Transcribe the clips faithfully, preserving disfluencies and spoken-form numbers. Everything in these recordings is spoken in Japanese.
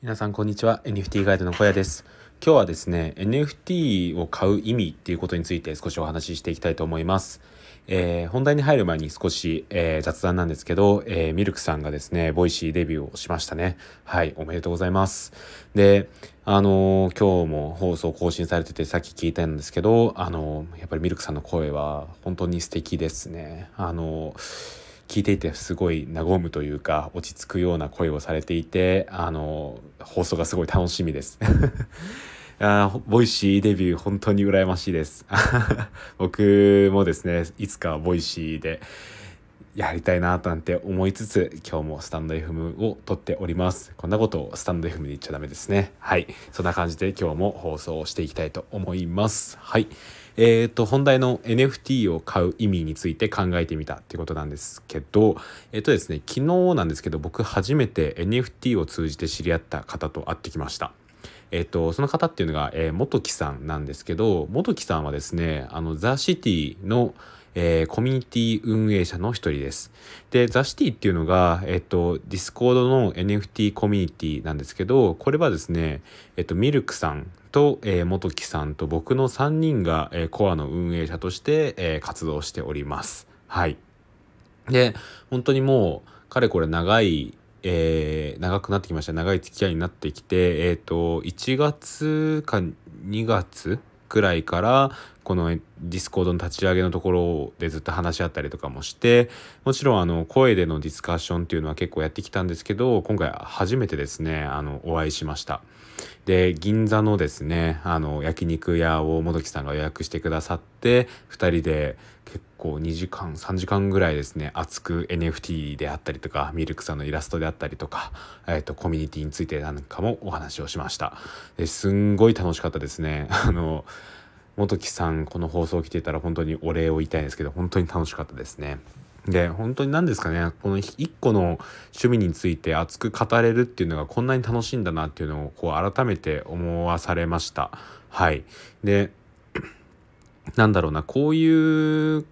皆さんこんにちは。 エヌエフティー ガイドの小屋です。今日はですね エヌエフティー を買う意味っていうことについて少しお話ししていきたいと思います。えー、本題に入る前に少し、えー、雑談なんですけど、えー、ミルクさんがですねボイシーデビューをしましたね。はい、おめでとうございます。で、あのー、今日も放送更新されててさっき聞いたんですけど、あのー、やっぱりミルクさんの声は本当に素敵ですね。あのー聞いていてすごい和むというか落ち着くような声をされていて、あの放送がすごい楽しみですあボイシーデビュー本当に羨ましいです僕もですねいつかボイシーでやりたいななんて思いつつ、今日もスタンド エフエム を撮っております。こんなことをスタンド エフエム で言っちゃダメですね。はい、そんな感じで今日も放送をしていきたいと思います。はい、えーと本題の エヌエフティー を買う意味について考えてみたっていうことなんですけど、えっとですね昨日なんですけど僕初めて エヌエフティー を通じて知り合った方と会ってきました。えっとその方っていうのが、えー、元木さんなんですけど、元木さんはですねあのザ・シティの、えー、コミュニティ運営者の一人です。でザ・シティっていうのが、えっと、Discord の エヌエフティー コミュニティなんですけど、これはですね、えっと、ミルクさんと、えー、元木さんと僕のさんにんが、えー、コアの運営者として、えー、活動しております。はい、で本当にもうかれこれ長いえー、長くなってきました。長い付き合いになってきて、えー、といちがつかにがつくらいからこのディスコードの立ち上げのところでずっと話し合ったりとかもして、もちろんあの声でのディスカッションっていうのは結構やってきたんですけど、今回初めてですねあのお会いしました。で銀座のですねあの焼肉屋をもどきさんが予約してくださって、ふたりで結構にじかんさんじかんぐらいですね熱く エヌエフティー であったりとかミルクさんのイラストであったりとか、えー、とコミュニティについてなんかもお話をしました。ですんごい楽しかったですね。あの元木さんこの放送来ていたら本当にお礼を言いたいんですけど、本当に楽しかったですね。で本当に何ですかね、この一個の趣味について熱く語れるっていうのがこんなに楽しいんだなっていうのをこう改めて思わされました。はい、でなんだろうな、こういう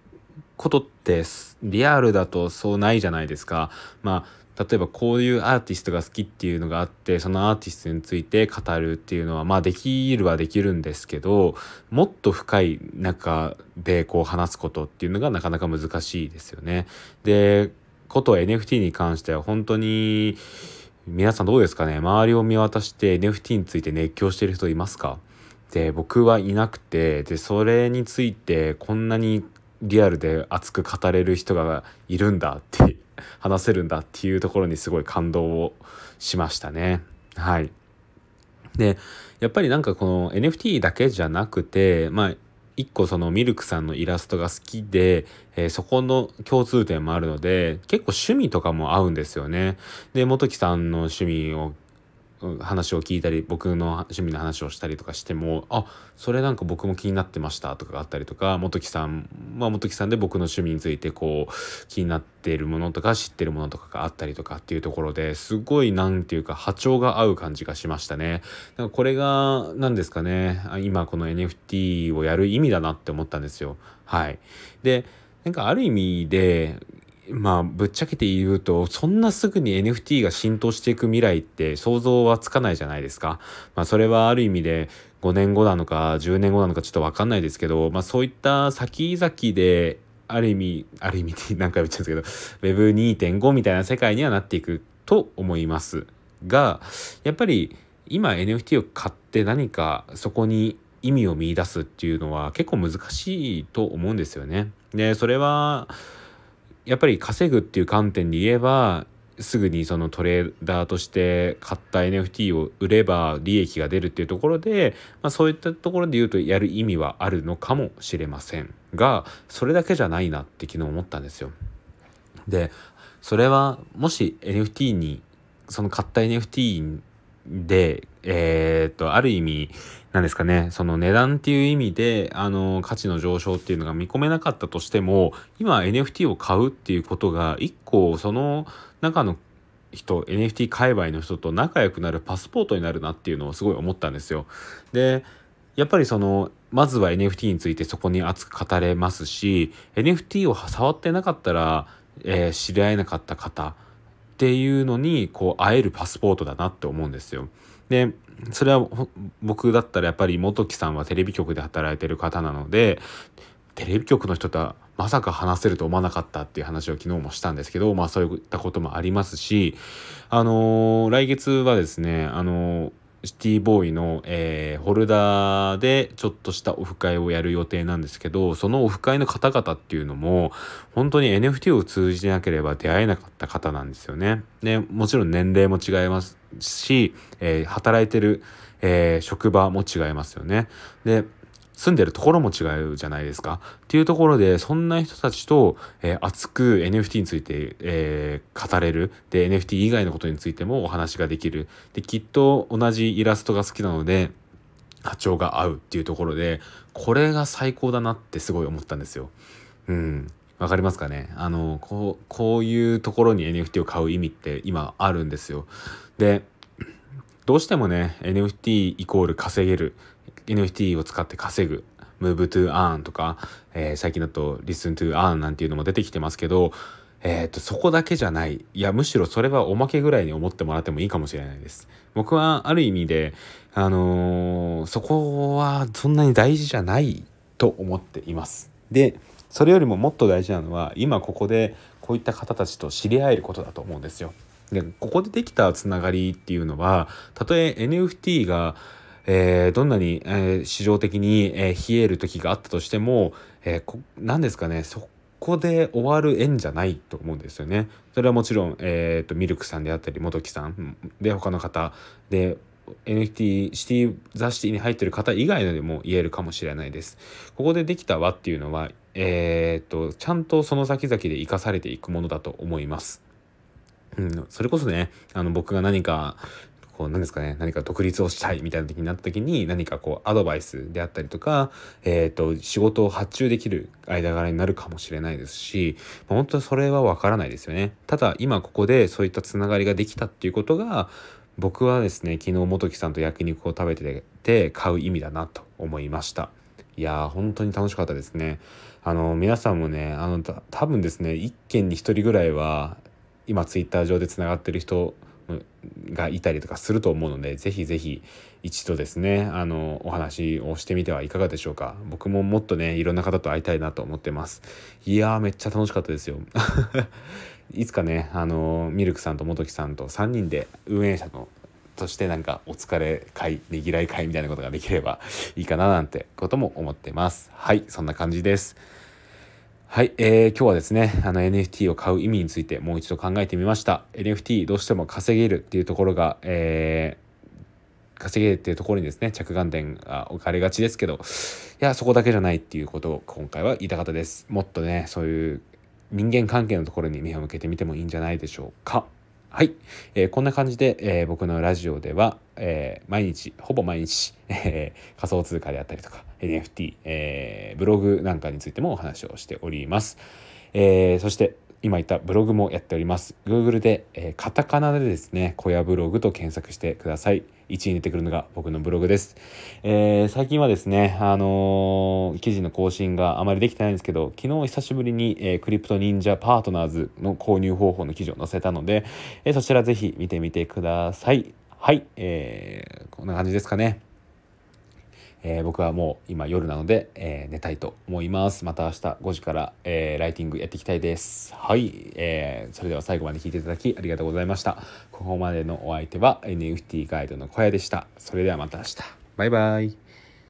ことってリアルだとそうないじゃないですか。まあ例えばこういうアーティストが好きっていうのがあって、そのアーティストについて語るっていうのはまあできるはできるんですけど、もっと深い中でこう話すことっていうのがなかなか難しいですよね。でこと エヌエフティー に関しては本当に皆さんどうですかね、周りを見渡して エヌエフティー について熱狂している人いますか？で僕はいなくて、でそれについてこんなにリアルで熱く語れる人がいるんだって話せるんだっていうところにすごい感動をしましたね。はい、でやっぱりなんかこの エヌエフティー だけじゃなくて、まあ一個そのミルクさんのイラストが好きで、えー、そこの共通点もあるので結構趣味とかも合うんですよね。で元木さんの趣味を話を聞いたり僕の趣味の話をしたりとかしても、あそれなんか僕も気になってましたとかがあったりとか、元木さんまあ元木さんで僕の趣味についてこう気になっているものとか知ってるものとかがあったりとかっていうところで、すごいなんていうか波長が合う感じがしましたね。だからこれが何ですかね、今この エヌエフティー をやる意味だなって思ったんですよ。はい、でなんかある意味でまあぶっちゃけて言うとそんなすぐに エヌエフティー が浸透していく未来って想像はつかないじゃないですか。まあそれはある意味でごねんごなのかじゅうねんごなのかちょっと分かんないですけど、まあそういった先々である意味ある意味って何回も言っちゃうんですけど ウェブにーてんご みたいな世界にはなっていくと思いますが、やっぱり今 エヌエフティー を買って何かそこに意味を見出すっていうのは結構難しいと思うんですよね。でそれはやっぱり稼ぐっていう観点で言えばすぐにそのトレーダーとして買った エヌエフティー を売れば利益が出るっていうところで、まあ、そういったところで言うとやる意味はあるのかもしれませんが、それだけじゃないなって昨日思ったんですよ。でそれはもし エヌエフティー にその買った エヌエフティー でえー、っとある意味なんですかね、その値段っていう意味であの価値の上昇っていうのが見込めなかったとしても、今 エヌエフティー を買うっていうことが一個その中の人 エヌエフティー 界隈の人と仲良くなるパスポートになるなっていうのをすごい思ったんですよ。でやっぱりそのまずは エヌエフティー についてそこに熱く語れますし、 エヌエフティー を触ってなかったら、えー、知り合えなかった方っていうのにこう会えるパスポートだなって思うんですよ。でそれは僕だったらやっぱり元木さんはテレビ局で働いてる方なので、テレビ局の人とはまさか話せると思わなかったっていう話を昨日もしたんですけど、まあそういったこともありますし、あのー、来月はですね、あのー、シティボーイの、えー、ホルダーでちょっとしたオフ会をやる予定なんですけど、そのオフ会の方々っていうのも本当に エヌエフティー を通じてなければ出会えなかった方なんですよね。でもちろん年齢も違いますし、えー、働いてる、えー、職場も違いますよね。で住んでるところも違うじゃないですかっていうところで、そんな人たちと、えー、熱く エヌエフティー について、えー、語れる。で エヌエフティー 以外のことについてもお話ができる。できっと同じイラストが好きなので波長が合うっていうところで、これが最高だなってすごい思ったんですよ。うん、わかりますかね。あのこう、こういうところに エヌエフティー を買う意味って今あるんですよ。でどうしてもね エヌエフティー イコール稼げる、エヌエフティー を使って稼ぐ Move to Earn とか、えー、最近だと Listen to Earn なんていうのも出てきてますけど、えー、とそこだけじゃない。いやむしろそれはおまけぐらいに思ってもらってもいいかもしれないです。僕はある意味で、あのー、そこはそんなに大事じゃないと思っています。でそれよりももっと大事なのは、今ここでこういった方たちと知り合えることだと思うんですよ。でここでできたつながりっていうのは、たとえ エヌエフティー がえー、どんなに、えー、市場的に、えー、冷える時があったとしても、えー、こなんですかね、そこで終わる縁じゃないと思うんですよね。それはもちろん、えー、とミルクさんであったり元木さんで他の方で エヌエフティー シティザシティに入ってる方以外のでも言えるかもしれないです。ここでできた輪っていうのは、えー、とちゃんとその先々で生かされていくものだと思います。うん、それこそね、あの僕が何かこう何ですかね、何か独立をしたいみたいな時になった時に、何かこうアドバイスであったりとか、えーと仕事を発注できる間柄になるかもしれないですし、本当にそれは分からないですよね。ただ今ここでそういったつながりができたっていうことが、僕はですね昨日元木さんと焼肉を食べてて買う意味だなと思いました。いやー本当に楽しかったですね。あの皆さんもね、あの多分ですね一軒に一人ぐらいは今ツイッター上でつながってる人がいたりとかすると思うので、ぜひぜひ一度ですね、あのお話をしてみてはいかがでしょうか。僕ももっとねいろんな方と会いたいなと思ってます。いやーめっちゃ楽しかったですよいつかね、あのミルクさんと元木さんとさんにんで運営者のとしてなんかお疲れ会、ねぎらい会みたいなことができればいいかななんてことも思ってます。はい、そんな感じです。はい、えー、今日はですね、あの エヌエフティー を買う意味についてもう一度考えてみました。エヌエフティー どうしても稼げるっていうところが、えー、稼げるっていうところにですね、着眼点が置かれがちですけど、いやそこだけじゃないっていうことを今回は言いたかったです。もっとね、そういう人間関係のところに目を向けてみてもいいんじゃないでしょうか。はい、えー、こんな感じで、えー、僕のラジオでは、えー、毎日ほぼ毎日、えー、仮想通貨であったりとか エヌエフティー、えー、ブログなんかについてもお話をしております。えー、そして今言ったブログもやっております。 Google で、えー、カタカナでですね小屋ブログと検索してください。いちいに出てくるのが僕のブログです。えー、最近はですね、あのー、記事の更新があまりできてないんですけど、昨日久しぶりに、えー、クリプト忍者パートナーズの購入方法の記事を載せたので、えー、そちらぜひ見てみてください。はい、えー、こんな感じですかね。えー、僕はもう今夜なので、えー、寝たいと思います。また明日ごじから、えー、ライティングやっていきたいです。はい、えー、それでは最後まで聞いていただきありがとうございました。ここまでのお相手は エヌエフティー ガイドの小屋でした。それではまた明日。バイバイ。